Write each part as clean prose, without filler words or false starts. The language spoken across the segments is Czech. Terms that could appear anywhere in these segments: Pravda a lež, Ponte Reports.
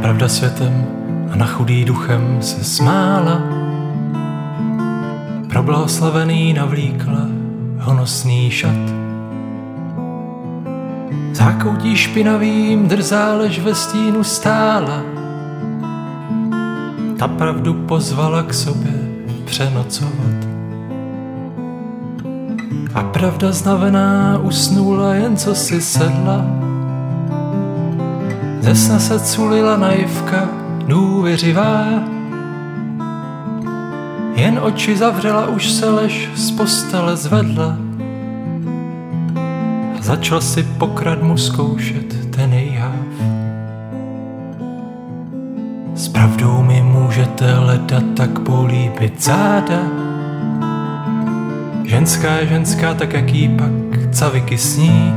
pravda světem a na chudý duchem se smála. Pro blahoslavený navlíkla honosný šat. Zákoutí špinavým drzá lež ve stínu stála. Ta pravdu pozvala k sobě přenocovat. A pravda znavená usnula, jen co si sedla. Ze sna se culila naivka důvěřivá. Jen oči zavřela, už se lež z postele zvedla. A začal si pokradmu zkoušet ten její háv. S pravdou mi můžete leda tak políbit záda. Ženská je ženská, tak jak jí pak caviky sní.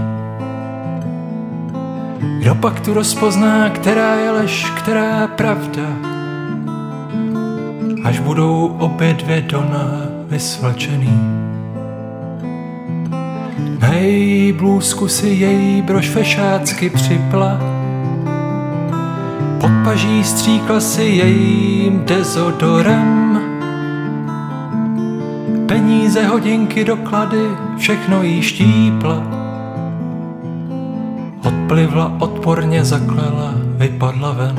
Kdo pak tu rozpozná, která je lež, která pravda? Až budou obě dvě dona vysvlčený. Na její blůzku si její brož fešácky připla. Pod paží stříkla si jejím dezodorem. Peníze, hodinky, doklady, všechno jí štípla. Odplivla, odporně zaklela, vypadla ven.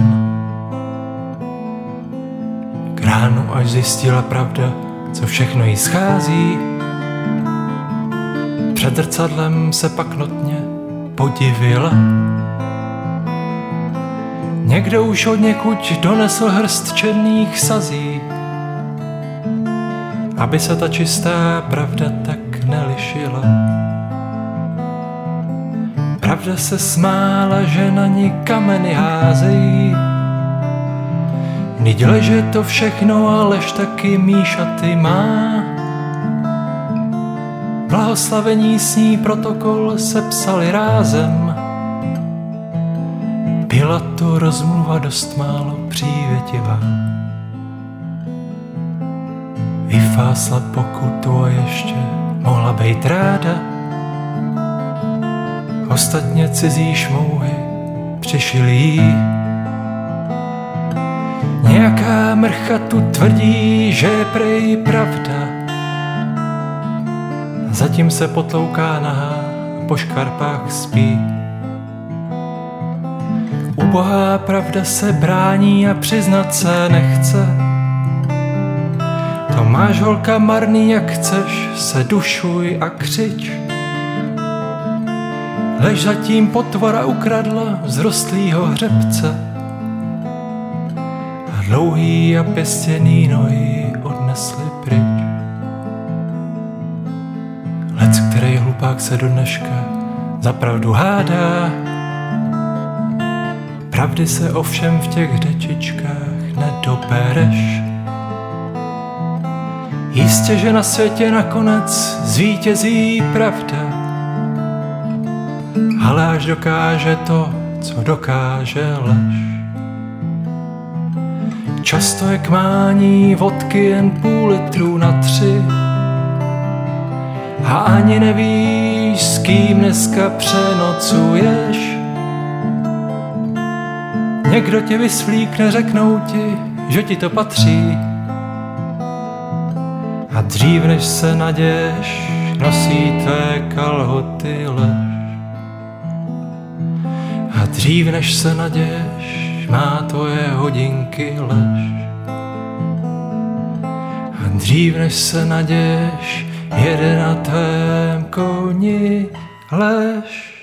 K ránu, až zjistila pravda, co všechno jí schází, před zrcadlem se pak notně podivila. Někdo už odněkud donesl hrst černých sazí, aby se ta čistá pravda tak nelišila. Pravda se smála, že na ní kameny házejí. Vždyť lež je to všechno a lež taky míšaty má. Blahoslavení s ní protokol sepsali rázem. Byla to rozmluva dost málo přívětivá. Vyfásla pokutu a ještě mohla bejt ráda. Ostatně cizí šmouhy přišily jí. Nějaká mrcha tu tvrdí, že je prej pravda. Zatím se potlouká nahá, po škarpách spí. Ubohá pravda se brání a přiznat se nechce. To máš, holka, marný, jak chceš, se dušuj a křič. Lež zatím potvora ukradla vzrostlýho hřebce a dlouhý a pěstěný nohy odnesli pryč. Lec, který hlupák se do dneška za pravdu hádá, pravdy se ovšem v těch dečičkách nedobereš. Jistě, že na světě nakonec zvítězí pravda, ale až dokáže to, co dokáže lež. Často je k mání vodky jen 0,5 litru na 3 a ani nevíš, s kým dneska přenocuješ. Někdo tě vysvlíkne, řeknou ti, že ti to patří. A dřív, než se naděješ, nosí tvé kalhoty lež. A dřív, než se naděješ, má tvoje hodinky lež. A dřív, než se naděješ, jede na tvém koni lež.